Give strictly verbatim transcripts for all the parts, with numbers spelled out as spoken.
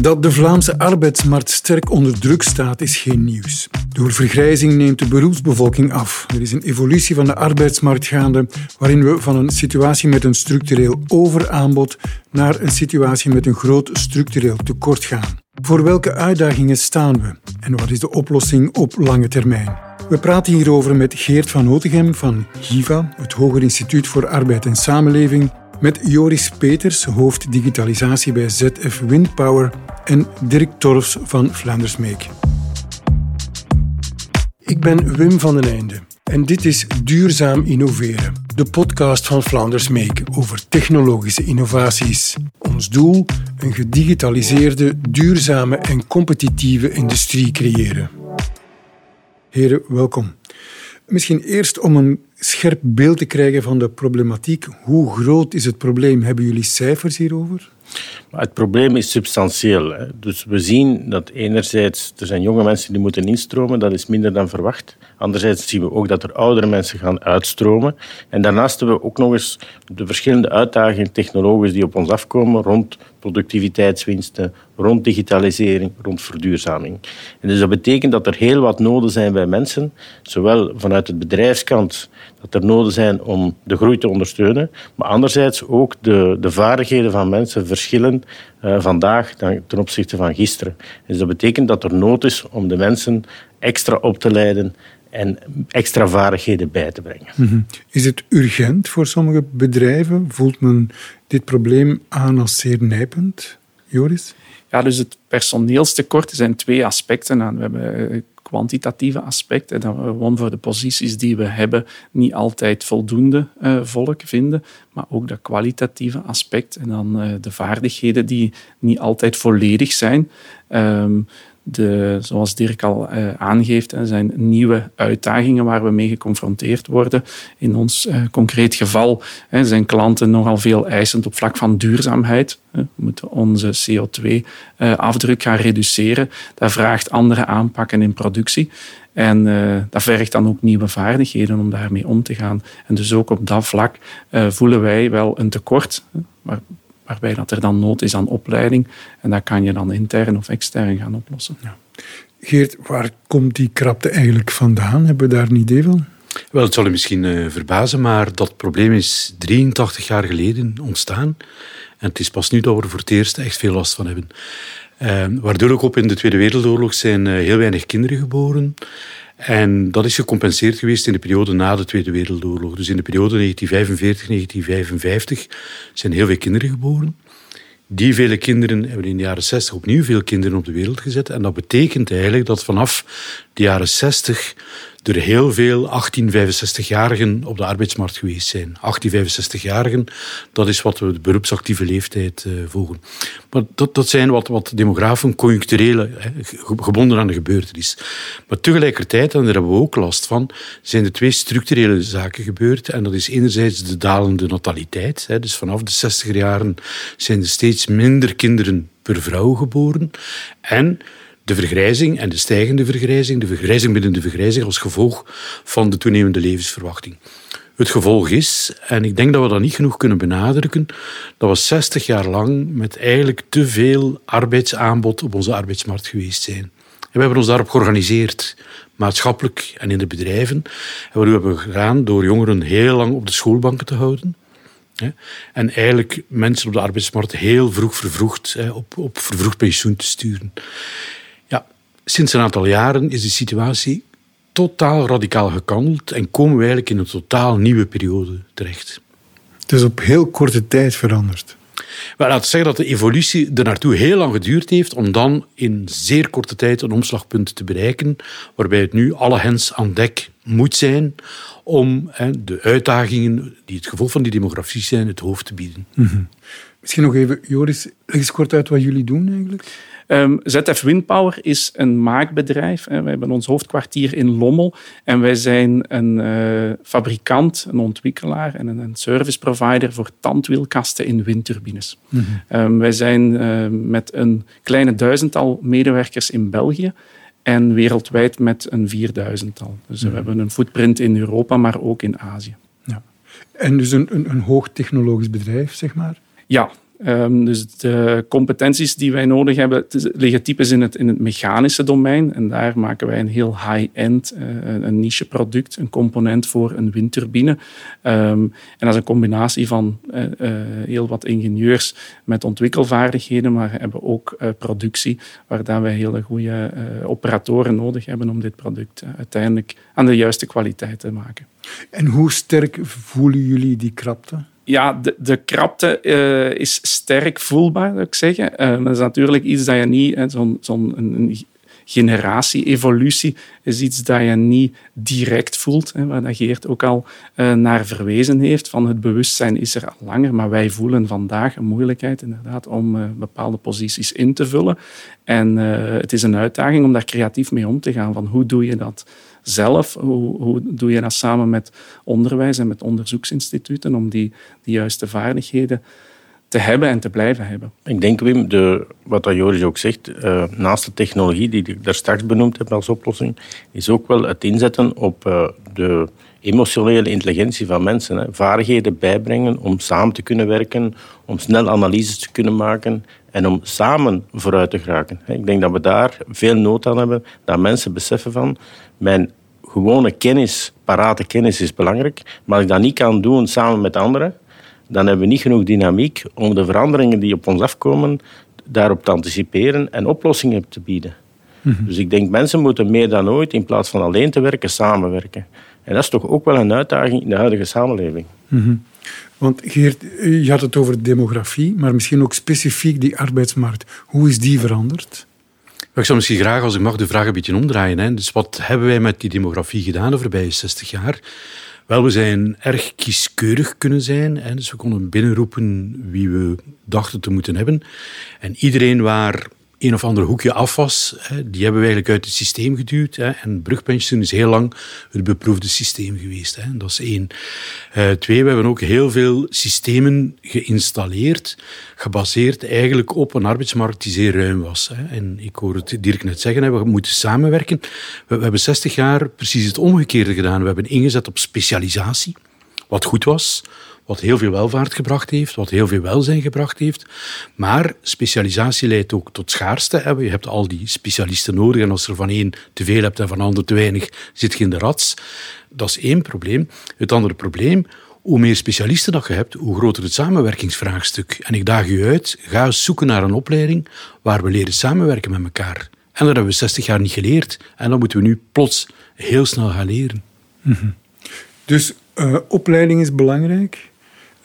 Dat de Vlaamse arbeidsmarkt sterk onder druk staat, is geen nieuws. Door vergrijzing neemt de beroepsbevolking af. Er is een evolutie van de arbeidsmarkt gaande waarin we van een situatie met een structureel overaanbod naar een situatie met een groot structureel tekort gaan. Voor welke uitdagingen staan we en wat is de oplossing op lange termijn? We praten hierover met Geert van Ootegem van HIVA, het Hoger Instituut voor Arbeid en Samenleving, met Joris Peeters, hoofd digitalisatie bij Z F Wind Power, en Dirk Torfs van Flanders Make. Ik ben Wim van den Einde en dit is Duurzaam Innoveren, de podcast van Flanders Make over technologische innovaties. Ons doel: een gedigitaliseerde, duurzame en competitieve industrie creëren. Heren, welkom. Misschien eerst om een scherp beeld te krijgen van de problematiek. Hoe groot is het probleem? Hebben jullie cijfers hierover? Het probleem is substantieel. Hè. Dus we zien dat enerzijds er zijn jonge mensen die moeten instromen. Dat is minder dan verwacht. Anderzijds zien we ook dat er oudere mensen gaan uitstromen. En daarnaast hebben we ook nog eens de verschillende uitdagingen technologisch die op ons afkomen rond productiviteitswinsten, rond digitalisering, rond verduurzaming. En dus dat betekent dat er heel wat noden zijn bij mensen, zowel vanuit de bedrijfskant dat er noden zijn om de groei te ondersteunen, maar anderzijds ook de, de vaardigheden van mensen verschillen uh, vandaag ten opzichte van gisteren. Dus dat betekent dat er nood is om de mensen extra op te leiden en extra vaardigheden bij te brengen. Is het urgent voor sommige bedrijven? Voelt men dit probleem aan als zeer nijpend? Joris? Ja, dus het personeelstekort zijn twee aspecten aan. We hebben kwantitatieve aspecten, dat we gewoon voor de posities die we hebben niet altijd voldoende eh, volk vinden, maar ook dat kwalitatieve aspect en dan eh, de vaardigheden die niet altijd volledig zijn. Um, De, zoals Dirk al uh, aangeeft, er zijn nieuwe uitdagingen waar we mee geconfronteerd worden. In ons uh, concreet geval hè, zijn klanten nogal veel eisend op vlak van duurzaamheid. We moeten onze C O twee afdruk gaan reduceren. Dat vraagt andere aanpakken in productie. En uh, dat vergt dan ook nieuwe vaardigheden om daarmee om te gaan. En dus ook op dat vlak uh, voelen wij wel een tekort, hè, maar waarbij dat er dan nood is aan opleiding. En dat kan je dan intern of extern gaan oplossen. Ja. Geert, waar komt die krapte eigenlijk vandaan? Hebben we daar een idee van? Wel, het zal je misschien uh, verbazen, maar dat probleem is drieëntachtig jaar geleden ontstaan. En het is pas nu dat we er voor het eerst echt veel last van hebben. Uh, waardoor ook op in de Tweede Wereldoorlog zijn uh, heel weinig kinderen geboren. En dat is gecompenseerd geweest in de periode na de Tweede Wereldoorlog. Dus in de periode negentien vijfenveertig negentien vijfenvijftig zijn heel veel kinderen geboren. Die vele kinderen hebben in de jaren zestig opnieuw veel kinderen op de wereld gezet. En dat betekent eigenlijk dat vanaf de jaren zestig er heel veel achttien vijfenzestig-jarigen op de arbeidsmarkt geweest zijn. achttien vijfenzestig-jarigen, dat is wat we de beroepsactieve leeftijd uh, volgen. Maar dat, dat zijn wat, wat demografen conjuncturele, he, gebonden aan de gebeurtenis. Maar tegelijkertijd, en daar hebben we ook last van, zijn er twee structurele zaken gebeurd. En dat is enerzijds de dalende nataliteit. He, dus vanaf de zestiger jaren zijn er steeds minder kinderen per vrouw geboren. En de vergrijzing en de stijgende vergrijzing, de vergrijzing binnen de vergrijzing als gevolg van de toenemende levensverwachting. Het gevolg is, en ik denk dat we dat niet genoeg kunnen benadrukken, dat we zestig jaar lang met eigenlijk te veel arbeidsaanbod op onze arbeidsmarkt geweest zijn. En we hebben ons daarop georganiseerd, maatschappelijk en in de bedrijven. En wat hebben we gedaan? Door jongeren heel lang op de schoolbanken te houden. En eigenlijk mensen op de arbeidsmarkt heel vroeg vervroegd, op, op vervroegd pensioen te sturen. Sinds een aantal jaren is de situatie totaal radicaal gekanteld en komen we eigenlijk in een totaal nieuwe periode terecht. Het is op heel korte tijd veranderd. Maar laten we zeggen dat de evolutie ernaartoe heel lang geduurd heeft om dan in zeer korte tijd een omslagpunt te bereiken waarbij het nu alle hens aan dek moet zijn om he, de uitdagingen die het gevolg van die demografie zijn het hoofd te bieden. Mm-hmm. Misschien nog even, Joris, leg eens kort uit wat jullie doen eigenlijk. Um, Z F Wind Power is een maakbedrijf. Wij hebben ons hoofdkwartier in Lommel. En wij zijn een uh, fabrikant, een ontwikkelaar en een service provider voor tandwielkasten in windturbines. Mm-hmm. Um, wij zijn uh, met een kleine duizendtal medewerkers in België. En wereldwijd met een vierduizendtal. Dus mm-hmm. we hebben een footprint in Europa, maar ook in Azië. Ja. En dus een, een, een hoogtechnologisch bedrijf, zeg maar? Ja, Um, dus de competenties die wij nodig hebben liggen typisch in het, in het mechanische domein. En daar maken wij een heel high-end, uh, een niche product, een component voor een windturbine. Um, en dat is een combinatie van uh, uh, heel wat ingenieurs met ontwikkelvaardigheden, maar hebben ook uh, productie, waar wij hele goede uh, operatoren nodig hebben om dit product uh, uiteindelijk aan de juiste kwaliteit te maken. En hoe sterk voelen jullie die krapte? Ja, de, de krapte uh, is sterk voelbaar, zou ik zeggen. Uh, dat is natuurlijk iets dat je niet... Hè, zo'n, zo'n een generatie-evolutie is iets dat je niet direct voelt. Hè, waar dat Geert ook al uh, naar verwezen heeft. Van het bewustzijn is er al langer, maar wij voelen vandaag een moeilijkheid inderdaad om uh, bepaalde posities in te vullen. En uh, het is een uitdaging om daar creatief mee om te gaan. Van hoe doe je dat? Zelf, hoe, hoe doe je dat samen met onderwijs en met onderzoeksinstituten om die, die juiste vaardigheden te hebben en te blijven hebben? Ik denk, Wim, de, wat dat Joris ook zegt, uh, naast de technologie die ik daar straks benoemd heb als oplossing, is ook wel het inzetten op uh, de emotionele intelligentie van mensen. Hè. Vaardigheden bijbrengen om samen te kunnen werken, om snel analyses te kunnen maken en om samen vooruit te geraken. Ik denk dat we daar veel nood aan hebben, dat mensen beseffen van, mijn gewone kennis, parate kennis is belangrijk, maar als ik dat niet kan doen samen met anderen, dan hebben we niet genoeg dynamiek om de veranderingen die op ons afkomen, daarop te anticiperen en oplossingen te bieden. Mm-hmm. Dus ik denk, mensen moeten meer dan ooit, in plaats van alleen te werken, samenwerken. En dat is toch ook wel een uitdaging in de huidige samenleving. Mm-hmm. Want Geert, je had het over demografie, maar misschien ook specifiek die arbeidsmarkt. Hoe is die veranderd? Ik zou misschien graag, als ik mag, de vraag een beetje omdraaien. Hè. Dus wat hebben wij met die demografie gedaan de voorbije zestig jaar? Wel, we zijn erg kieskeurig kunnen zijn. Hè. Dus we konden binnenroepen wie we dachten te moeten hebben. En iedereen waar een of ander hoekje af was, hè, die hebben we eigenlijk uit het systeem geduwd. Hè. En brugpensioen is heel lang het beproefde systeem geweest. Hè. Dat is één. Uh, twee, we hebben ook heel veel systemen geïnstalleerd, gebaseerd eigenlijk op een arbeidsmarkt die zeer ruim was. Hè. En ik hoor het Dirk net zeggen, hè, we moeten samenwerken. We, we hebben zestig jaar precies het omgekeerde gedaan. We hebben ingezet op specialisatie, wat goed was, wat heel veel welvaart gebracht heeft, wat heel veel welzijn gebracht heeft. Maar specialisatie leidt ook tot schaarste. Hè. Je hebt al die specialisten nodig en als er van één te veel hebt en van ander te weinig, zit je in de rats. Dat is één probleem. Het andere probleem, hoe meer specialisten dat je hebt, hoe groter het samenwerkingsvraagstuk. En ik daag u uit, ga eens zoeken naar een opleiding waar we leren samenwerken met elkaar. En dat hebben we zestig jaar niet geleerd. En dat moeten we nu plots heel snel gaan leren. Mm-hmm. Dus uh, opleiding is belangrijk.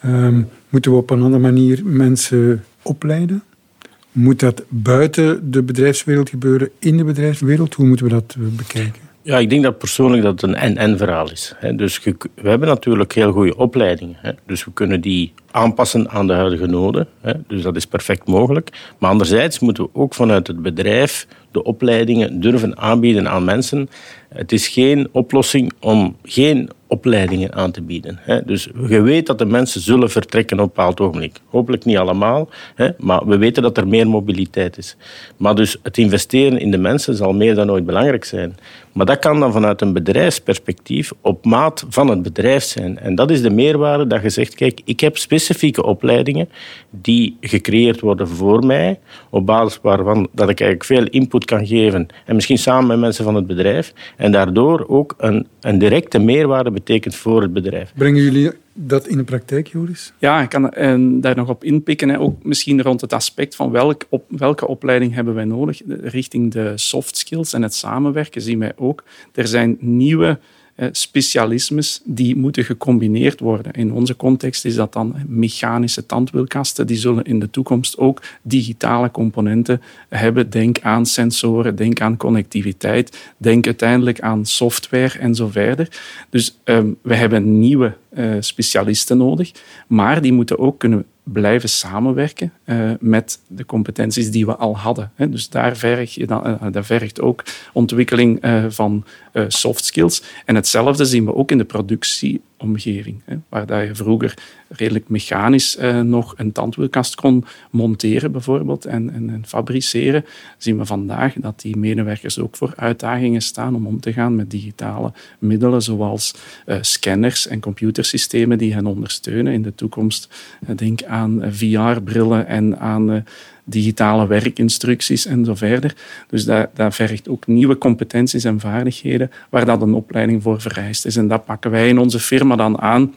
Um, moeten we op een andere manier mensen opleiden? Moet dat buiten de bedrijfswereld gebeuren, in de bedrijfswereld? Hoe moeten we dat bekijken? Ja, ik denk dat persoonlijk dat het een en-en verhaal is. Dus we hebben natuurlijk heel goede opleidingen. Dus we kunnen die aanpassen aan de huidige noden. Dus dat is perfect mogelijk. Maar anderzijds moeten we ook vanuit het bedrijf de opleidingen durven aanbieden aan mensen. Het is geen oplossing om geen opleidingen aan te bieden. Dus je weet dat de mensen zullen vertrekken op een bepaald ogenblik. Hopelijk niet allemaal, maar we weten dat er meer mobiliteit is. Maar dus het investeren in de mensen zal meer dan ooit belangrijk zijn. Maar dat kan dan vanuit een bedrijfsperspectief op maat van het bedrijf zijn. En dat is de meerwaarde dat je zegt, kijk, ik heb specifieke opleidingen die gecreëerd worden voor mij, op basis waarvan dat ik eigenlijk veel input kan geven. En misschien samen met mensen van het bedrijf. En daardoor ook een, een directe meerwaarde betekent voor het bedrijf. Brengen jullie dat in de praktijk, Joris? Ja, ik kan en daar nog op inpikken. Hè. Ook misschien rond het aspect van welk op, welke opleiding hebben wij nodig richting de soft skills en het samenwerken zien wij ook. Er zijn nieuwe eh, specialismes die moeten gecombineerd worden. In onze context is dat dan mechanische tandwielkasten. Die zullen in de toekomst ook digitale componenten hebben. Denk aan sensoren, denk aan connectiviteit, denk uiteindelijk aan software en zo verder. Dus eh, we hebben nieuwe Uh, specialisten nodig, maar die moeten ook kunnen blijven samenwerken uh, met de competenties die we al hadden. Hè. Dus daar vergt, je dan, uh, daar vergt ook ontwikkeling uh, van uh, soft skills. En hetzelfde zien we ook in de productie omgeving. Hè, waar dat je vroeger redelijk mechanisch eh, nog een tandwielkast kon monteren bijvoorbeeld en, en, en fabriceren, zien we vandaag dat die medewerkers ook voor uitdagingen staan om om te gaan met digitale middelen zoals eh, scanners en computersystemen die hen ondersteunen in de toekomst. Eh, denk aan eh, V R-brillen en aan eh, digitale werkinstructies en zo verder. Dus dat, dat vergt ook nieuwe competenties en vaardigheden waar dat een opleiding voor vereist is. En dat pakken wij in onze firma dan aan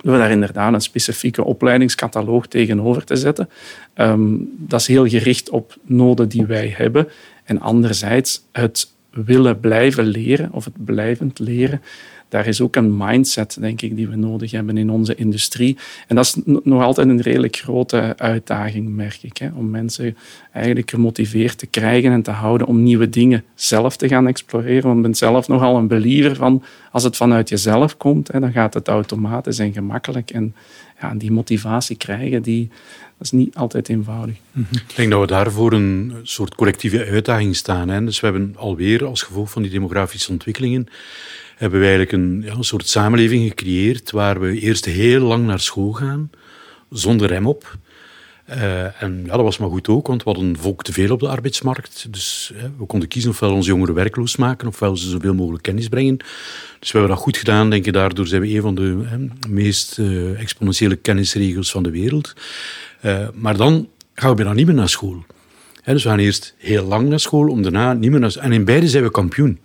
door daar inderdaad een specifieke opleidingscatalogus tegenover te zetten. Um, dat is heel gericht op noden die wij hebben. En anderzijds het willen blijven leren of het blijvend leren. Daar is ook een mindset, denk ik, die we nodig hebben in onze industrie. En dat is nog altijd een redelijk grote uitdaging, merk ik. Hè? Om mensen eigenlijk gemotiveerd te krijgen en te houden om nieuwe dingen zelf te gaan exploreren. Want ik ben zelf nogal een believer van, als het vanuit jezelf komt, hè, dan gaat het automatisch en gemakkelijk. En ja, die motivatie krijgen, die, dat is niet altijd eenvoudig. Ik denk dat we daarvoor een soort collectieve uitdaging staan. Hè? Dus we hebben alweer, als gevolg van die demografische ontwikkelingen, hebben we eigenlijk een, ja, een soort samenleving gecreëerd waar we eerst heel lang naar school gaan, zonder rem op. Uh, en ja, dat was maar goed ook, want we hadden volk te veel op de arbeidsmarkt. Dus hè, we konden kiezen ofwel onze jongeren werkloos maken, ofwel ze zoveel mogelijk kennis brengen. Dus we hebben dat goed gedaan, denk ik. Daardoor zijn we een van de hè, meest uh, exponentiële kennisregels van de wereld. Uh, maar dan gaan we bijna niet meer naar school. Hè, dus we gaan eerst heel lang naar school, om daarna niet meer naar school. En in beide zijn we kampioen.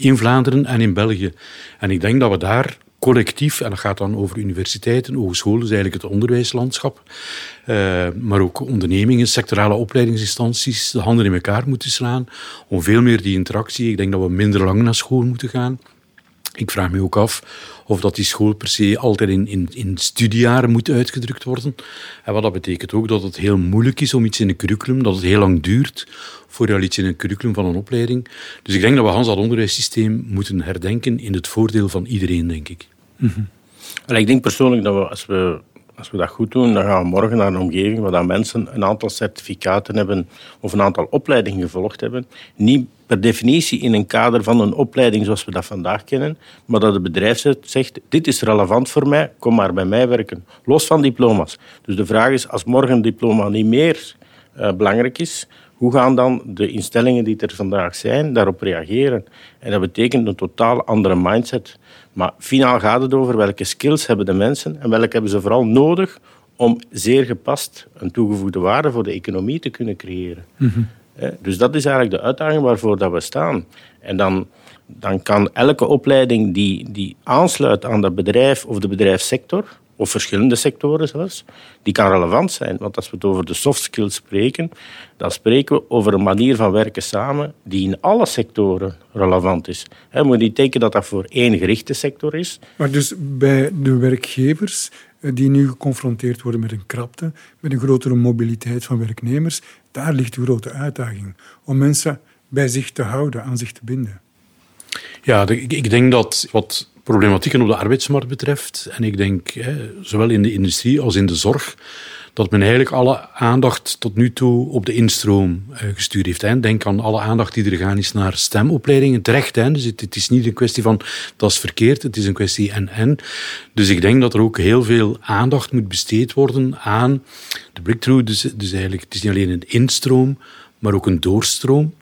In Vlaanderen en in België. En ik denk dat we daar collectief, en dat gaat dan over universiteiten, hogescholen, dus eigenlijk het onderwijslandschap, eh, maar ook ondernemingen, sectorale opleidingsinstanties, de handen in elkaar moeten slaan om veel meer die interactie. Ik denk dat we minder lang naar school moeten gaan. Ik vraag me ook af of dat die school per se altijd in, in, in studiejaren moet uitgedrukt worden. En wat dat betekent ook dat het heel moeilijk is om iets in een curriculum, dat het heel lang duurt voor je iets in een curriculum van een opleiding. Dus ik denk dat we Hans dat onderwijssysteem moeten herdenken in het voordeel van iedereen, denk ik. Mm-hmm. Ik denk persoonlijk dat we als, we, als we dat goed doen, dan gaan we morgen naar een omgeving waar dat mensen een aantal certificaten hebben of een aantal opleidingen gevolgd hebben, niet per definitie in een kader van een opleiding zoals we dat vandaag kennen, maar dat het bedrijf zegt, dit is relevant voor mij, kom maar bij mij werken. Los van diploma's. Dus de vraag is, als morgen een diploma niet meer uh, belangrijk is, hoe gaan dan de instellingen die er vandaag zijn daarop reageren? En dat betekent een totaal andere mindset. Maar finaal gaat het over welke skills hebben de mensen en welke hebben ze vooral nodig om zeer gepast een toegevoegde waarde voor de economie te kunnen creëren. Mm-hmm. Dus dat is eigenlijk de uitdaging waarvoor dat we staan. En dan, dan kan elke opleiding die, die aansluit aan dat bedrijf of de bedrijfssector, of verschillende sectoren zelfs, die kan relevant zijn. Want als we het over de soft skills spreken, dan spreken we over een manier van werken samen die in alle sectoren relevant is. Je moet niet denken dat dat voor één gerichte sector is. Maar dus bij de werkgevers die nu geconfronteerd worden met een krapte, met een grotere mobiliteit van werknemers, daar ligt de grote uitdaging. Om mensen bij zich te houden, aan zich te binden. Ja, ik denk dat wat problematieken op de arbeidsmarkt betreft, en ik denk hè, zowel in de industrie als in de zorg, dat men eigenlijk alle aandacht tot nu toe op de instroom eh, gestuurd heeft. Hè. Denk aan alle aandacht die er gegaan is naar stemopleidingen, terecht. Hè. Dus het, het is niet een kwestie van dat is verkeerd, het is een kwestie en-en. Dus ik denk dat er ook heel veel aandacht moet besteed worden aan de breakthrough. Dus, dus eigenlijk, het is niet alleen een instroom, maar ook een doorstroom.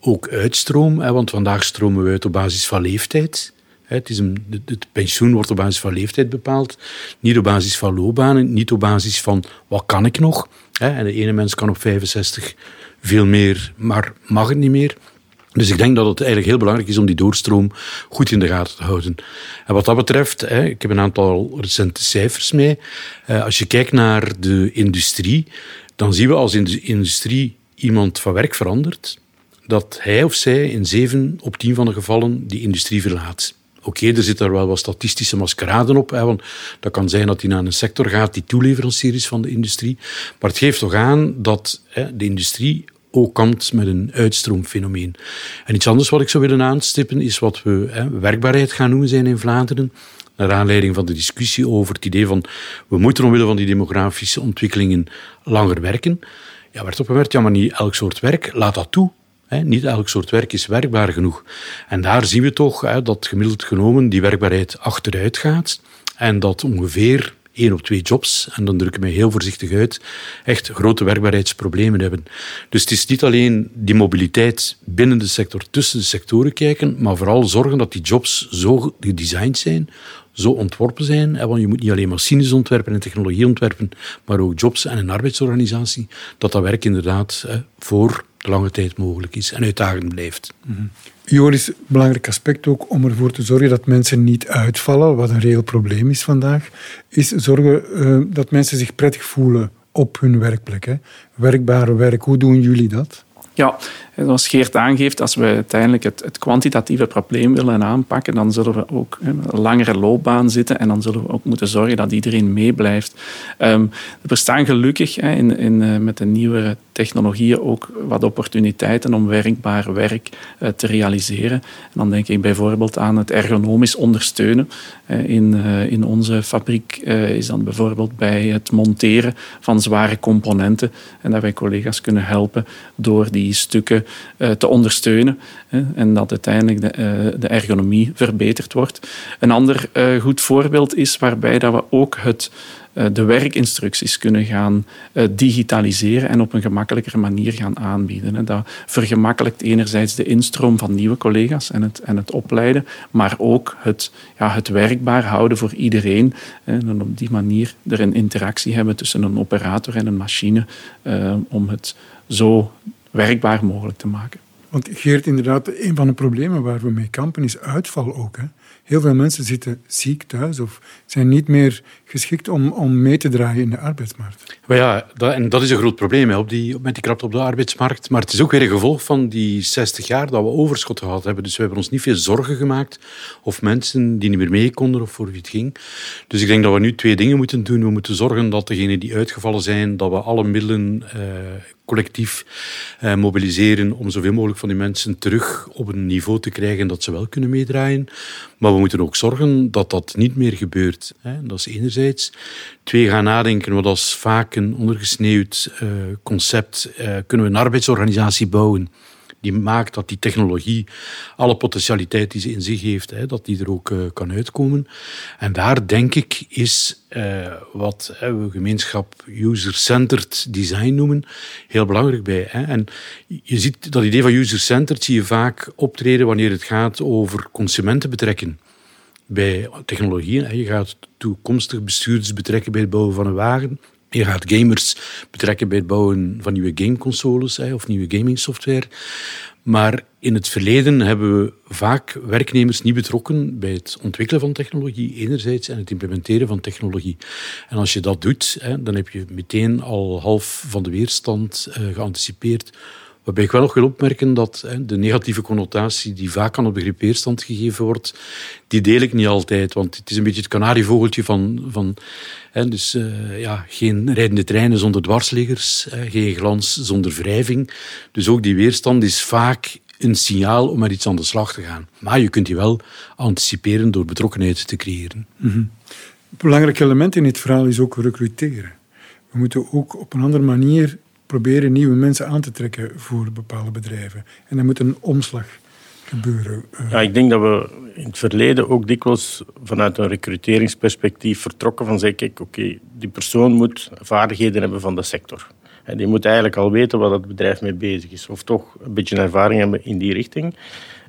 Ook uitstroom, hè, want vandaag stromen we uit op basis van leeftijd. Het, is een, het pensioen wordt op basis van leeftijd bepaald, niet op basis van loopbanen, niet op basis van wat kan ik nog. En de ene mens kan op vijfenzestig veel meer, maar mag het niet meer. Dus ik denk dat het eigenlijk heel belangrijk is om die doorstroom goed in de gaten te houden. En wat dat betreft, ik heb een aantal recente cijfers mee. Als je kijkt naar de industrie, dan zien we als in de industrie iemand van werk verandert, dat hij of zij in zeven op tien van de gevallen die industrie verlaat. Oké, okay, er zit daar wel wat statistische maskerade op. Hè, want dat kan zijn dat hij naar een sector gaat die toeleverancier is van de industrie. Maar het geeft toch aan dat hè, de industrie ook kampt met een uitstroomfenomeen. En iets anders wat ik zou willen aanstippen is wat we hè, werkbaarheid gaan noemen zijn in Vlaanderen. Naar aanleiding van de discussie over het idee van we moeten omwille van die demografische ontwikkelingen langer werken. Ja, werd opgemerkt, ja maar niet elk soort werk, laat dat toe. He, niet elk soort werk is werkbaar genoeg. En daar zien we toch he, dat gemiddeld genomen die werkbaarheid achteruit gaat en dat ongeveer één op twee jobs, en dan druk ik mij heel voorzichtig uit, echt grote werkbaarheidsproblemen hebben. Dus het is niet alleen die mobiliteit binnen de sector, tussen de sectoren kijken, maar vooral zorgen dat die jobs zo gedesigned zijn, zo ontworpen zijn. Want je moet niet alleen machines ontwerpen en technologie ontwerpen, maar ook jobs en een arbeidsorganisatie, dat dat werk inderdaad voor de lange tijd mogelijk is en uitdagend blijft. Mm-hmm. Joris, belangrijk aspect ook om ervoor te zorgen dat mensen niet uitvallen, wat een reëel probleem is vandaag, is zorgen uh, dat mensen zich prettig voelen op hun werkplek. Hè. Werkbare werk, hoe doen jullie dat? Ja, zoals Geert aangeeft, als we uiteindelijk het, het kwantitatieve probleem willen aanpakken, dan zullen we ook he, een langere loopbaan zitten en dan zullen we ook moeten zorgen dat iedereen meeblijft. Um, er bestaan gelukkig he, in, in, uh, met de nieuwere technologieën ook wat opportuniteiten om werkbaar werk uh, te realiseren. En dan denk ik bijvoorbeeld aan het ergonomisch ondersteunen. Uh, in, uh, in onze fabriek uh, is dan bijvoorbeeld bij het monteren van zware componenten en dat wij collega's kunnen helpen door die stukken te ondersteunen en dat uiteindelijk de ergonomie verbeterd wordt. Een ander goed voorbeeld is waarbij dat we ook het, de werkinstructies kunnen gaan digitaliseren en op een gemakkelijker manier gaan aanbieden. Dat vergemakkelijkt enerzijds de instroom van nieuwe collega's en het, en het opleiden, maar ook het, ja, het werkbaar houden voor iedereen en op die manier er een interactie hebben tussen een operator en een machine om het zo werkbaar mogelijk te maken. Want Geert, inderdaad, een van de problemen waar we mee kampen is uitval ook. Hè? Heel veel mensen zitten ziek thuis of zijn niet meer geschikt om, om mee te draaien in de arbeidsmarkt. Maar ja, dat, en dat is een groot probleem hè, op die, met die krapte op de arbeidsmarkt. Maar het is ook weer een gevolg van die zestig jaar dat we overschot gehad hebben. Dus we hebben ons niet veel zorgen gemaakt of mensen die niet meer mee konden of voor wie het ging. Dus ik denk dat we nu twee dingen moeten doen. We moeten zorgen dat degenen die uitgevallen zijn, dat we alle middelen eh, collectief eh, mobiliseren om zoveel mogelijk van die mensen terug op een niveau te krijgen dat ze wel kunnen meedraaien. Maar we moeten ook zorgen dat dat niet meer gebeurt. Hè. Dat is enerzijds. Twee, gaan nadenken, want dat is vaak een ondergesneeuwd uh, concept. Uh, kunnen we een arbeidsorganisatie bouwen die maakt dat die technologie alle potentialiteit die ze in zich heeft, hè, dat die er ook uh, kan uitkomen. En daar, denk ik, is uh, wat hè, we gemeenschap user-centered design noemen, heel belangrijk bij. Hè. En je ziet dat idee van user-centered zie je vaak optreden wanneer het gaat over consumenten betrekken. Bij technologieën. Je gaat toekomstige bestuurders betrekken bij het bouwen van een wagen. Je gaat gamers betrekken bij het bouwen van nieuwe gameconsoles of nieuwe gamingsoftware. Maar in het verleden hebben we vaak werknemers niet betrokken bij het ontwikkelen van technologie enerzijds en het implementeren van technologie. En als je dat doet, dan heb je meteen al half van de weerstand geanticipeerd. Waarbij ik wel nog wil opmerken dat hè, de negatieve connotatie die vaak aan het begrip weerstand gegeven wordt, die deel ik niet altijd, want het is een beetje het kanarievogeltje van... van hè, dus uh, ja, geen rijdende treinen zonder dwarsliggers, hè, geen glans zonder wrijving. Dus ook die weerstand is vaak een signaal om met iets aan de slag te gaan. Maar je kunt die wel anticiperen door betrokkenheid te creëren. Mm-hmm. Een belangrijk element in dit verhaal is ook recruteren. We moeten ook op een andere manier proberen nieuwe mensen aan te trekken voor bepaalde bedrijven. En er moet een omslag gebeuren. Ja, ik denk dat we in het verleden ook dikwijls vanuit een recruteringsperspectief vertrokken van zeg ik, oké, die persoon moet vaardigheden hebben van de sector. En die moet eigenlijk al weten waar het bedrijf mee bezig is. Of toch een beetje ervaring hebben in die richting.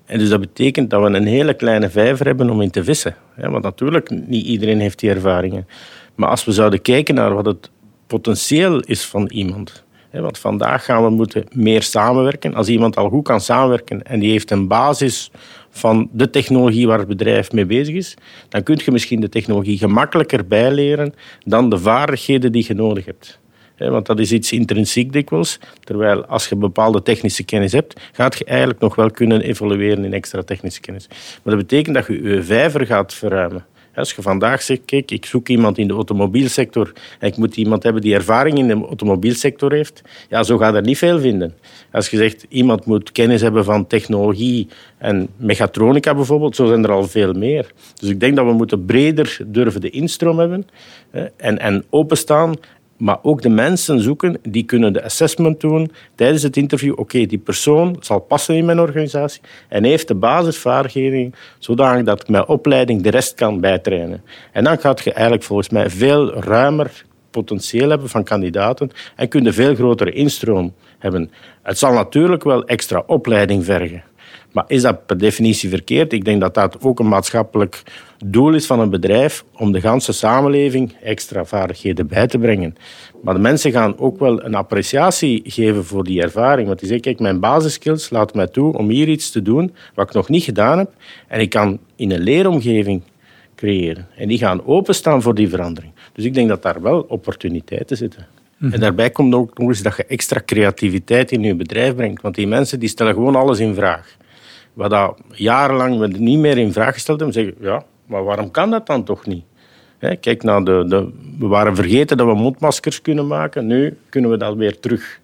En dus dat betekent dat we een hele kleine vijver hebben om in te vissen. Want natuurlijk, niet iedereen heeft die ervaringen. Maar als we zouden kijken naar wat het potentieel is van iemand... Want vandaag gaan we moeten meer samenwerken. Als iemand al goed kan samenwerken en die heeft een basis van de technologie waar het bedrijf mee bezig is, dan kun je misschien de technologie gemakkelijker bijleren dan de vaardigheden die je nodig hebt. Want dat is iets intrinsiek dikwijls. Terwijl als je bepaalde technische kennis hebt, gaat je eigenlijk nog wel kunnen evolueren in extra technische kennis. Maar dat betekent dat je je vijver gaat verruimen. Als je vandaag zegt, kijk, ik zoek iemand in de automobielsector en ik moet iemand hebben die ervaring in de automobielsector heeft, ja, zo gaat er niet veel vinden. Als je zegt, iemand moet kennis hebben van technologie en mechatronica bijvoorbeeld, zo zijn er al veel meer. Dus ik denk dat we moeten breder durven de instroom hebben en, en openstaan Maar ook de mensen zoeken, die kunnen de assessment doen tijdens het interview. Oké, okay, die persoon zal passen in mijn organisatie en heeft de basisvaardigheden zodanig dat ik mijn opleiding de rest kan bijtrainen. En dan gaat je eigenlijk volgens mij veel ruimer potentieel hebben van kandidaten en kun je veel grotere instroom hebben. Het zal natuurlijk wel extra opleiding vergen. Maar is dat per definitie verkeerd? Ik denk dat dat ook een maatschappelijk doel is van een bedrijf om de ganse samenleving extra vaardigheden bij te brengen. Maar de mensen gaan ook wel een appreciatie geven voor die ervaring. Want die zeggen, kijk, mijn basiskills laat mij toe om hier iets te doen wat ik nog niet gedaan heb. En ik kan in een leeromgeving creëren. En die gaan openstaan voor die verandering. Dus ik denk dat daar wel opportuniteiten zitten. Mm-hmm. En daarbij komt ook nog eens dat je extra creativiteit in je bedrijf brengt. Want die mensen die stellen gewoon alles in vraag. Wat dat jarenlang niet meer in vraag gesteld hebben, zeggen, ja, maar waarom kan dat dan toch niet? Hè, kijk, nou de, de, we waren vergeten dat we mondmaskers kunnen maken, nu kunnen we dat weer terug.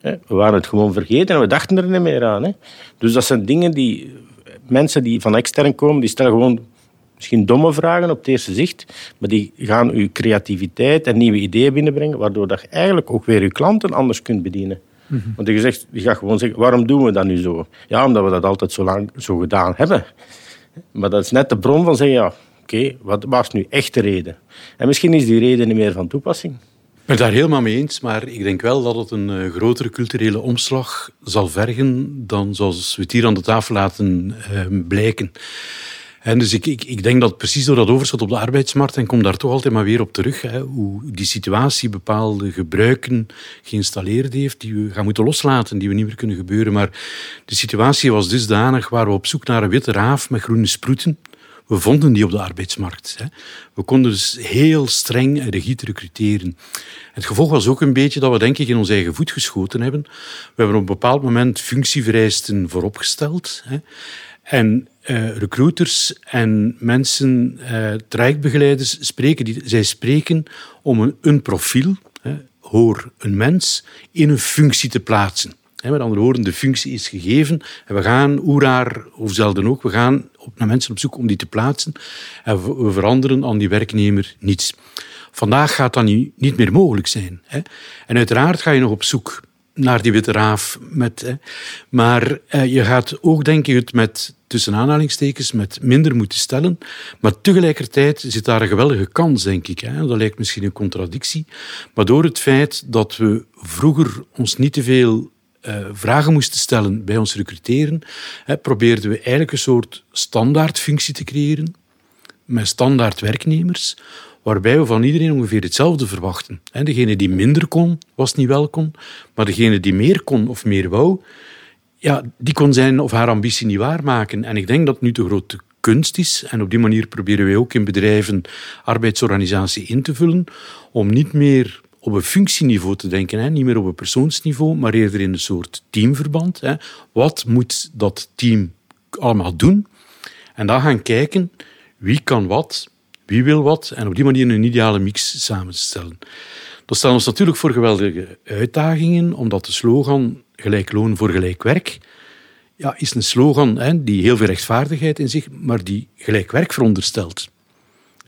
Hè, we waren het gewoon vergeten en we dachten er niet meer aan. Hè. Dus dat zijn dingen die mensen die van extern komen, die stellen gewoon misschien domme vragen op het eerste zicht, maar die gaan je creativiteit en nieuwe ideeën binnenbrengen, waardoor dat je eigenlijk ook weer je klanten anders kunt bedienen. Mm-hmm. Want je, zegt, je gaat gewoon zeggen, waarom doen we dat nu zo? Ja, omdat we dat altijd zo lang zo gedaan hebben. Maar dat is net de bron van zeggen, ja, oké, okay, wat was nu echt de reden? En misschien is die reden niet meer van toepassing. Ik ben het daar helemaal mee eens, maar ik denk wel dat het een uh, grotere culturele omslag zal vergen dan zoals we het hier aan de tafel laten uh, blijken. En dus ik, ik, ik denk dat precies door dat overschot op de arbeidsmarkt, en kom daar toch altijd maar weer op terug, hè, hoe die situatie bepaalde gebruiken geïnstalleerd heeft, die we gaan moeten loslaten, die we niet meer kunnen gebeuren. Maar de situatie was dusdanig waar we op zoek naar een witte raaf met groene sproeten. We vonden die op de arbeidsmarkt. Hè. We konden dus heel streng en rigide recruteren. Het gevolg was ook een beetje dat we denk ik in ons eigen voet geschoten hebben. We hebben op een bepaald moment functievereisten vooropgesteld. Hè. En uh, recruiters en mensen, uh, trajectbegeleiders, spreken die, zij spreken om een, een profiel, hè, hoor een mens, in een functie te plaatsen. Hè, met andere woorden, de functie is gegeven en we gaan, hoeraar of zelden ook, we gaan op, naar mensen op zoek om die te plaatsen en we, we veranderen aan die werknemer niets. Vandaag gaat dat nu niet meer mogelijk zijn. Hè. En uiteraard ga je nog op zoek naar die witte raaf. Met, hè. Maar eh, je gaat ook, denk ik, het met, tussen aanhalingstekens, met minder moeten stellen. Maar tegelijkertijd zit daar een geweldige kans, denk ik. Hè. Dat lijkt misschien een contradictie. Maar door het feit dat we vroeger ons niet te veel eh, vragen moesten stellen bij ons recruteren, hè, probeerden we eigenlijk een soort standaardfunctie te creëren met standaard werknemers, waarbij we van iedereen ongeveer hetzelfde verwachten. Degene die minder kon, was niet welkom, maar degene die meer kon of meer wou, ja, die kon zijn of haar ambitie niet waarmaken. En ik denk dat nu de grote kunst is, en op die manier proberen wij ook in bedrijven arbeidsorganisatie in te vullen, om niet meer op een functieniveau te denken, hè? Niet meer op een persoonsniveau, maar eerder in een soort teamverband. Hè? Wat moet dat team allemaal doen? En dan gaan kijken, wie kan wat, wie wil wat, en op die manier een ideale mix samenstellen. Dat stelt ons natuurlijk voor geweldige uitdagingen, omdat de slogan gelijk loon voor gelijk werk ja, is een slogan hè, die heel veel rechtvaardigheid in zich, maar die gelijk werk veronderstelt.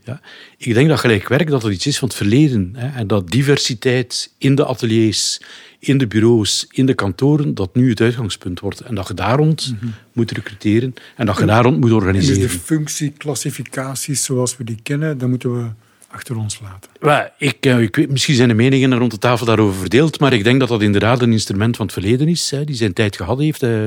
Ja. Ik denk dat gelijk werk dat dat iets is van het verleden. Hè, en dat diversiteit in de ateliers, in de bureaus, in de kantoren, dat nu het uitgangspunt wordt. En dat je daar rond mm-hmm. moet recruteren en dat je en, daar rond moet organiseren. Dus de functieclassificaties zoals we die kennen, dat moeten we achter ons laten. Well, ik, ik weet, misschien zijn de meningen rond de tafel daarover verdeeld, maar ik denk dat dat inderdaad een instrument van het verleden is, hè, die zijn tijd gehad heeft. Uh,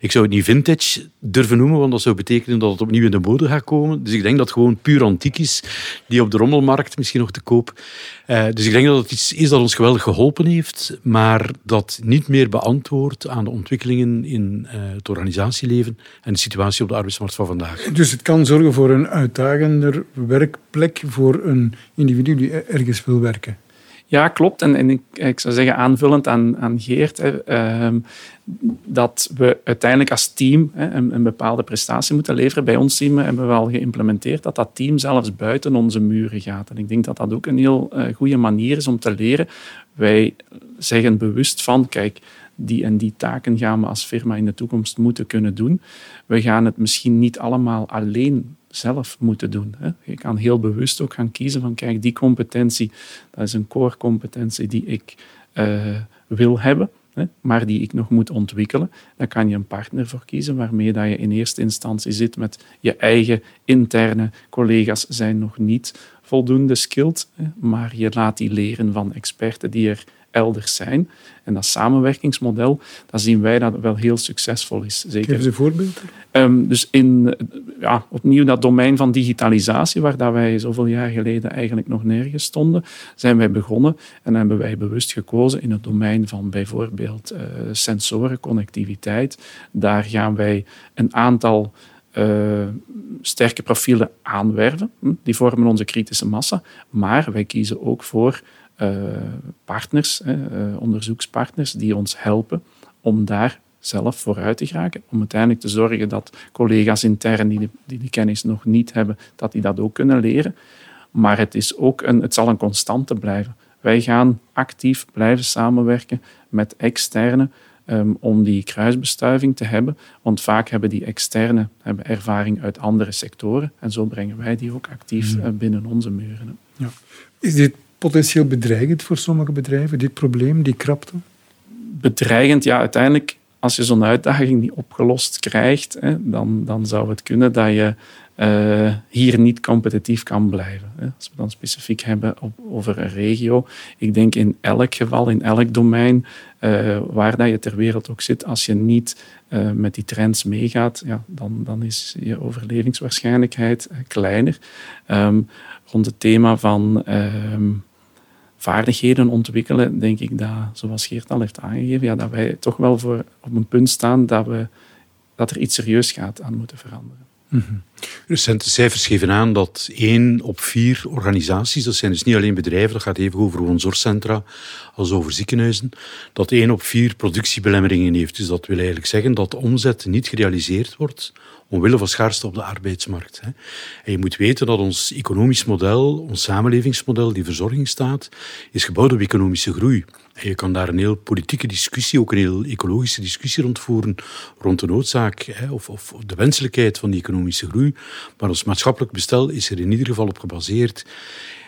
ik zou het niet vintage durven noemen, want dat zou betekenen dat het opnieuw in de mode gaat komen. Dus ik denk dat het gewoon puur antiek is, die op de rommelmarkt misschien nog te koop. Uh, dus ik denk dat het iets is dat ons geweldig geholpen heeft, maar dat niet meer beantwoordt aan de ontwikkelingen in uh, het organisatieleven en de situatie op de arbeidsmarkt van vandaag. Dus het kan zorgen voor een uitdagender werkplek voor een individu die ergens wil werken. Ja, klopt. En, en ik, ik zou zeggen, aanvullend aan, aan Geert, hè, uh, dat we uiteindelijk als team hè, een, een bepaalde prestatie moeten leveren. Bij ons team hebben we al geïmplementeerd dat dat team zelfs buiten onze muren gaat. En ik denk dat dat ook een heel uh, goede manier is om te leren. Wij zeggen bewust van, kijk, die en die taken gaan we als firma in de toekomst moeten kunnen doen. We gaan het misschien niet allemaal alleen zelf moeten doen. Hè. Je kan heel bewust ook gaan kiezen van, kijk, die competentie, dat is een core competentie die ik uh, wil hebben, hè, maar die ik nog moet ontwikkelen. Daar kan je een partner voor kiezen, waarmee dat je in eerste instantie zit met je eigen interne collega's zijn nog niet voldoende skilled, hè, maar je laat die leren van experten die er elders zijn. En dat samenwerkingsmodel, dat zien wij dat wel heel succesvol is. Zeker. Geef een voorbeeld. Um, dus in, ja, opnieuw dat domein van digitalisatie, waar dat wij zoveel jaar geleden eigenlijk nog nergens stonden, zijn wij begonnen en hebben wij bewust gekozen in het domein van bijvoorbeeld uh, sensoren, connectiviteit. Daar gaan wij een aantal Uh, sterke profielen aanwerven. Die vormen onze kritische massa. Maar wij kiezen ook voor uh, partners, eh, onderzoekspartners, die ons helpen om daar zelf vooruit te geraken. Om uiteindelijk te zorgen dat collega's intern die de, die de kennis nog niet hebben, dat die dat ook kunnen leren. Maar het, is ook een, het zal een constante blijven. Wij gaan actief blijven samenwerken met externe Um, om die kruisbestuiving te hebben. Want vaak hebben die externe hebben ervaring uit andere sectoren. En zo brengen wij die ook actief ja. binnen onze muren. Ja. Is dit potentieel bedreigend voor sommige bedrijven, dit probleem, die krapte? Bedreigend, ja. Uiteindelijk, als je zo'n uitdaging niet opgelost krijgt, hè, dan, dan zou het kunnen dat je uh, hier niet competitief kan blijven. Hè. Als we dan specifiek hebben op, over een regio. Ik denk in elk geval, in elk domein, uh, waar dat je ter wereld ook zit, als je niet uh, met die trends meegaat, ja, dan, dan is je overlevingswaarschijnlijkheid kleiner. Um, rond het thema van Um, vaardigheden ontwikkelen, denk ik dat, zoals Geert al heeft aangegeven, ja, dat wij toch wel voor op een punt staan dat, we, dat er iets serieus gaat aan moeten veranderen. Mm-hmm. Recente cijfers geven aan dat één op vier organisaties, dat zijn dus niet alleen bedrijven, dat gaat even over woonzorgcentra als over ziekenhuizen, dat één op vier productiebelemmeringen heeft. Dus dat wil eigenlijk zeggen dat de omzet niet gerealiseerd wordt omwille van schaarste op de arbeidsmarkt. En je moet weten dat ons economisch model, ons samenlevingsmodel, die verzorgingsstaat, is gebouwd op economische groei. En je kan daar een heel politieke discussie, ook een heel ecologische discussie rondvoeren rond de noodzaak hè, of, of de wenselijkheid van die economische groei. Maar ons maatschappelijk bestel is er in ieder geval op gebaseerd.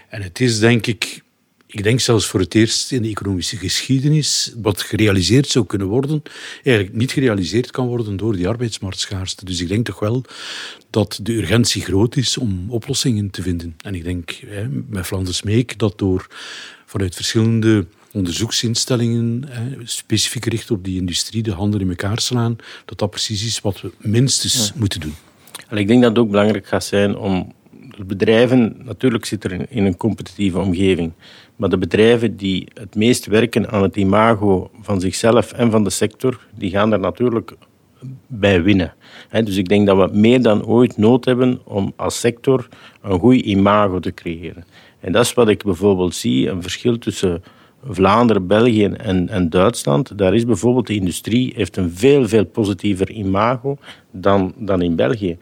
En het is denk ik, ik denk zelfs voor het eerst in de economische geschiedenis, wat gerealiseerd zou kunnen worden, eigenlijk niet gerealiseerd kan worden door die arbeidsmarktschaarste. Dus ik denk toch wel dat de urgentie groot is om oplossingen te vinden. En ik denk hè, met Flanders Make dat door vanuit verschillende onderzoeksinstellingen, specifiek gericht op die industrie, de handen in elkaar slaan, dat dat precies is wat we minstens ja. moeten doen. Ik denk dat het ook belangrijk gaat zijn om de bedrijven, natuurlijk zitten er in een competitieve omgeving, maar de bedrijven die het meest werken aan het imago van zichzelf en van de sector, die gaan daar natuurlijk bij winnen. Dus ik denk dat we meer dan ooit nood hebben om als sector een goed imago te creëren. En dat is wat ik bijvoorbeeld zie, een verschil tussen Vlaanderen, België en, en Duitsland, daar is bijvoorbeeld de industrie heeft een veel, veel positiever imago dan, dan in België.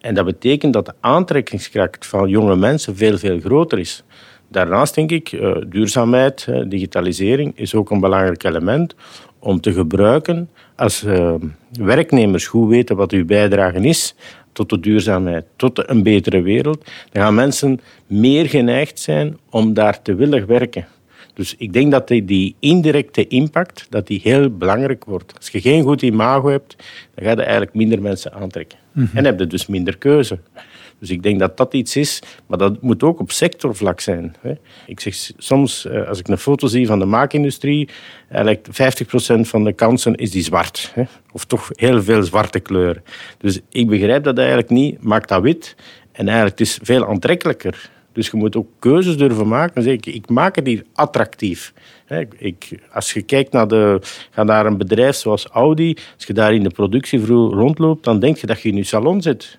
En dat betekent dat de aantrekkingskracht van jonge mensen veel, veel groter is. Daarnaast denk ik, uh, duurzaamheid, uh, digitalisering is ook een belangrijk element om te gebruiken als uh, werknemers goed weten wat uw bijdrage is tot de duurzaamheid, tot een betere wereld. Dan gaan mensen meer geneigd zijn om daar te willen werken. Dus ik denk dat die indirecte impact dat die heel belangrijk wordt. Als je geen goed imago hebt, dan ga je eigenlijk minder mensen aantrekken. Mm-hmm. En heb je dus minder keuze. Dus ik denk dat dat iets is, maar dat moet ook op sectorvlak zijn. Ik zeg soms, als ik een foto zie van de maakindustrie, eigenlijk vijftig procent van de kansen is die zwart. Of toch heel veel zwarte kleuren. Dus ik begrijp dat eigenlijk niet, maak dat wit. En eigenlijk is het veel aantrekkelijker. Dus je moet ook keuzes durven maken. Zeg ik, ik maak het hier attractief. He, ik, als je kijkt naar, de, ga naar een bedrijf zoals Audi, als je daar in de productievloer rondloopt, dan denk je dat je in je salon zit.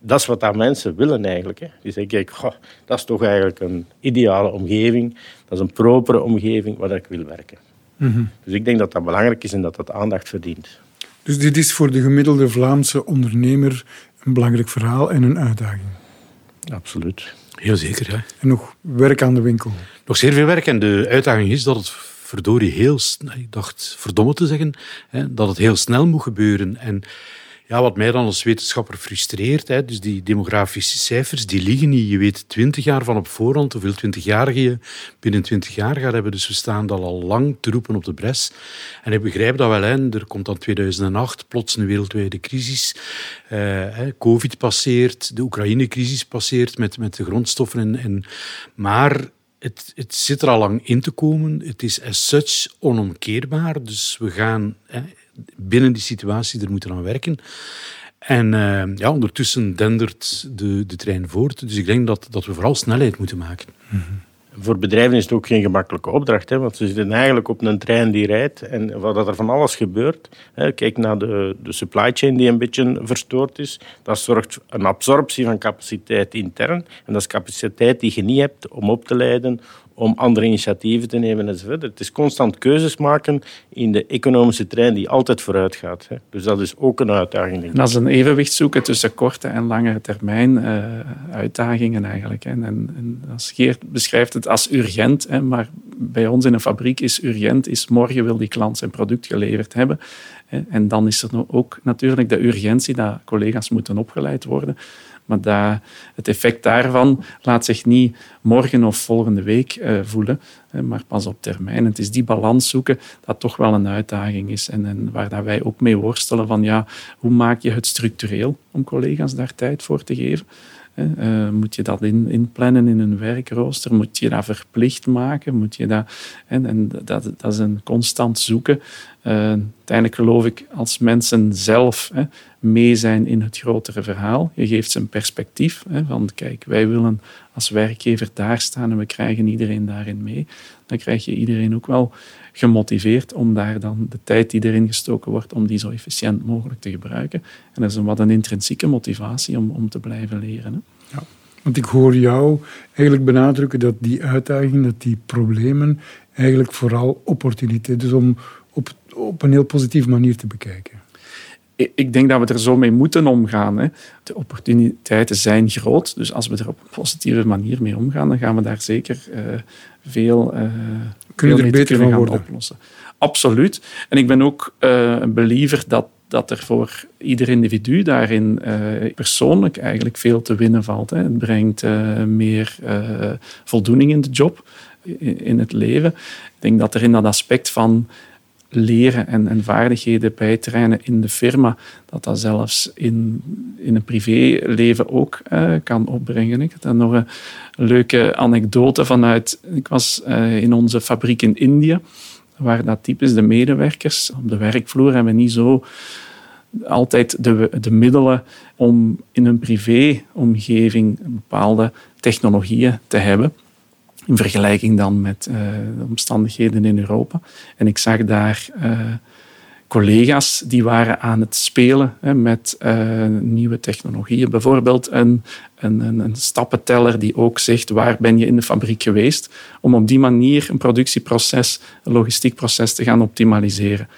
Dat is wat daar mensen willen eigenlijk. He. Die zeggen, kijk, goh, dat is toch eigenlijk een ideale omgeving. Dat is een propere omgeving waar ik wil werken. Mm-hmm. Dus ik denk dat dat belangrijk is en dat dat aandacht verdient. Dus dit is voor de gemiddelde Vlaamse ondernemer een belangrijk verhaal en een uitdaging? Absoluut. Heel zeker, ja. En nog werk aan de winkel. Nog zeer veel werk. En de uitdaging is dat het verdorie heel... Ik dacht verdomme te zeggen, hè, dat het heel snel moet gebeuren. En Ja, wat mij dan als wetenschapper frustreert, hè, dus die demografische cijfers, die liggen niet. Je weet twintig jaar van op voorhand hoeveel twintigjarigen je binnen twintig jaar gaat hebben. Dus we staan dan al lang te roepen op de bres. En ik begrijp dat wel. Hè. Er komt dan tweeduizend acht plots een wereldwijde crisis. Uh, hè, COVID passeert, de Oekraïne-crisis passeert met, met de grondstoffen. En, en, maar... Het, het zit er al lang in te komen. Het is as such onomkeerbaar. Dus we gaan hè, binnen die situatie er moeten aan werken. En uh, ja, ondertussen dendert de, de trein voort. Dus ik denk dat, dat we vooral snelheid moeten maken. Mm-hmm. Voor bedrijven is het ook geen gemakkelijke opdracht. Hè, want ze zitten eigenlijk op een trein die rijdt. En wat er van alles gebeurt. Hè, kijk naar de, de supply chain die een beetje verstoord is. Dat zorgt voor een absorptie van capaciteit intern. En dat is capaciteit die je niet hebt om op te leiden, om andere initiatieven te nemen enzovoort. Het is constant keuzes maken in de economische trein die altijd vooruit gaat. Hè. Dus dat is ook een uitdaging. En dat is een evenwicht zoeken tussen korte en lange termijn uh, uitdagingen eigenlijk. Hè. En, en als Geert beschrijft het als urgent, hè, maar bij ons in een fabriek is urgent, is morgen wil die klant zijn product geleverd hebben. Hè. En dan is er ook natuurlijk de urgentie dat collega's moeten opgeleid worden. Maar dat, het effect daarvan laat zich niet morgen of volgende week uh, voelen, maar pas op termijn. Het is die balans zoeken dat toch wel een uitdaging is. En, en waar dat wij ook mee worstelen van ja, hoe maak je het structureel om collega's daar tijd voor te geven? Uh, moet je dat in, inplannen in een werkrooster? Moet je dat verplicht maken? Moet je dat, en, en dat, dat is een constant zoeken. Uh, uiteindelijk geloof ik, als mensen zelf hè, mee zijn in het grotere verhaal, je geeft ze een perspectief hè, van kijk, wij willen als werkgever daar staan en we krijgen iedereen daarin mee, dan krijg je iedereen ook wel gemotiveerd om daar dan de tijd die erin gestoken wordt, om die zo efficiënt mogelijk te gebruiken. En dat is een, wat een intrinsieke motivatie om, om te blijven leren. Hè. Ja, want ik hoor jou eigenlijk benadrukken dat die uitdagingen, dat die problemen eigenlijk vooral opportuniteiten, dus om op, op een heel positieve manier te bekijken. Ik denk dat we er zo mee moeten omgaan. Hè. De opportuniteiten zijn groot, dus als we er op een positieve manier mee omgaan, dan gaan we daar zeker uh, veel, uh, veel mee beter kunnen gaan worden. Oplossen. Absoluut. En ik ben ook uh, een believer dat, dat er voor ieder individu daarin uh, persoonlijk eigenlijk veel te winnen valt. Hè. Het brengt uh, meer uh, voldoening in de job, in, in het leven. Ik denk dat er in dat aspect van leren en, en vaardigheden bijtrainen in de firma, dat dat zelfs in, in een privéleven ook eh, kan opbrengen. Ik had daar nog een leuke anekdote vanuit. Ik was eh, in onze fabriek in India, waar dat typisch de medewerkers op de werkvloer hebben niet zo altijd de, de middelen om in hun privéomgeving bepaalde technologieën te hebben. In vergelijking dan met uh, de omstandigheden in Europa. En ik zag daar uh, collega's die waren aan het spelen hè, met uh, nieuwe technologieën. Bijvoorbeeld een, een, een stappenteller die ook zegt waar ben je in de fabriek geweest. Om op die manier een productieproces, een logistiek proces te gaan optimaliseren.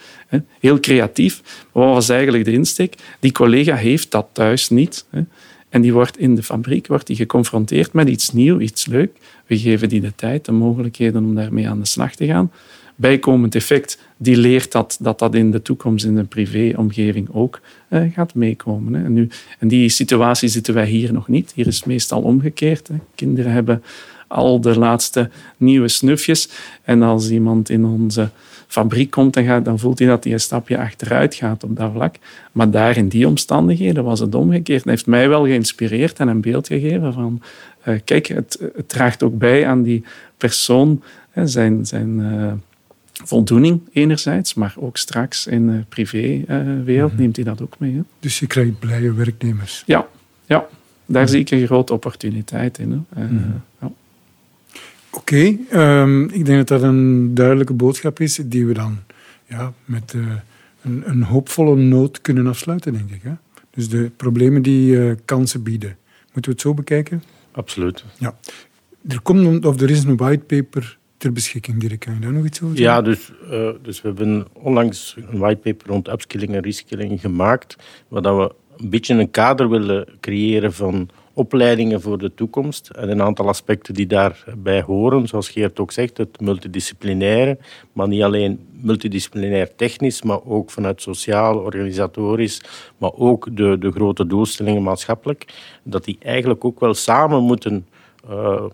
Heel creatief. Wat was eigenlijk de insteek? Die collega heeft dat thuis niet. Hè. En die wordt in de fabriek wordt die geconfronteerd met iets nieuw, iets leuk. We geven die de tijd, de mogelijkheden om daarmee aan de slag te gaan. Bijkomend effect, die leert dat dat, dat in de toekomst in de privéomgeving ook eh, gaat meekomen. Hè. En, nu, en die situatie zitten wij hier nog niet. Hier is het meestal omgekeerd. Hè. Kinderen hebben al de laatste nieuwe snufjes. En als iemand in onze fabriek komt, en gaat, dan voelt hij dat hij een stapje achteruit gaat op dat vlak. Maar daar in die omstandigheden was het omgekeerd. Dat heeft mij wel geïnspireerd en een beeld gegeven van Uh, kijk, het, het draagt ook bij aan die persoon, hè, zijn, zijn uh, voldoening enerzijds, maar ook straks in de privéwereld uh, neemt hij dat ook mee. Hè. Dus je krijgt blije werknemers. Ja, ja daar ja. zie ik een grote opportuniteit in. Uh, mm-hmm. ja. Oké, okay, um, ik denk dat dat een duidelijke boodschap is die we dan ja, met uh, een, een hoopvolle noot kunnen afsluiten, denk ik. Hè? Dus de problemen die uh, kansen bieden. Moeten we het zo bekijken? Absoluut. Ja. Er, komt, of er is een whitepaper ter beschikking, Dirk. Kan je daar nog iets over zeggen? Ja, dus, uh, dus we hebben onlangs een whitepaper rond upskilling en reskilling gemaakt, waar we een beetje een kader willen creëren van opleidingen voor de toekomst en een aantal aspecten die daarbij horen, zoals Geert ook zegt, het multidisciplinaire, maar niet alleen multidisciplinair technisch, maar ook vanuit sociaal, organisatorisch, maar ook de, de grote doelstellingen maatschappelijk, dat die eigenlijk ook wel samen moeten uh,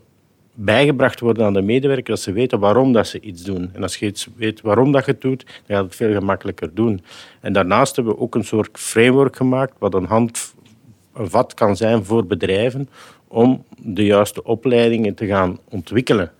bijgebracht worden aan de medewerker, dat ze weten waarom dat ze iets doen. En als je iets weet waarom dat je het doet, dan gaat het veel gemakkelijker doen. En daarnaast hebben we ook een soort framework gemaakt, wat een hand... een vat kan zijn voor bedrijven om de juiste opleidingen te gaan ontwikkelen.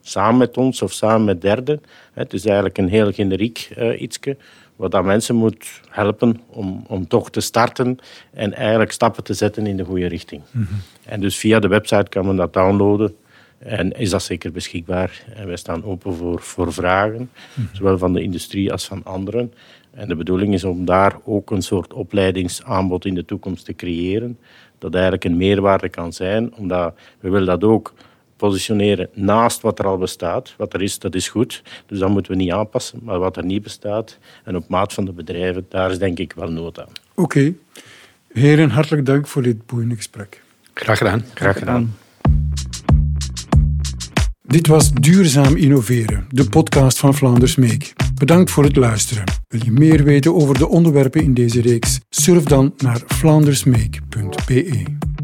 Samen met ons of samen met derden. Het is eigenlijk een heel generiek ietsje wat aan mensen moet helpen om, om toch te starten en eigenlijk stappen te zetten in de goede richting. Mm-hmm. En dus via de website kan men dat downloaden en is dat zeker beschikbaar. En wij staan open voor, voor vragen, mm-hmm. zowel van de industrie als van anderen. En de bedoeling is om daar ook een soort opleidingsaanbod in de toekomst te creëren, dat eigenlijk een meerwaarde kan zijn, omdat we willen dat ook positioneren naast wat er al bestaat. Wat er is, dat is goed, dus dat moeten we niet aanpassen, maar wat er niet bestaat, en op maat van de bedrijven, daar is denk ik wel nood aan. Oké. Okay. Heren, hartelijk dank voor dit boeiende gesprek. Graag gedaan. Graag gedaan. Dit was Duurzaam Innoveren, de podcast van Flanders Make. Bedankt voor het luisteren. Wil je meer weten over de onderwerpen in deze reeks? Surf dan naar flanders make punt b e.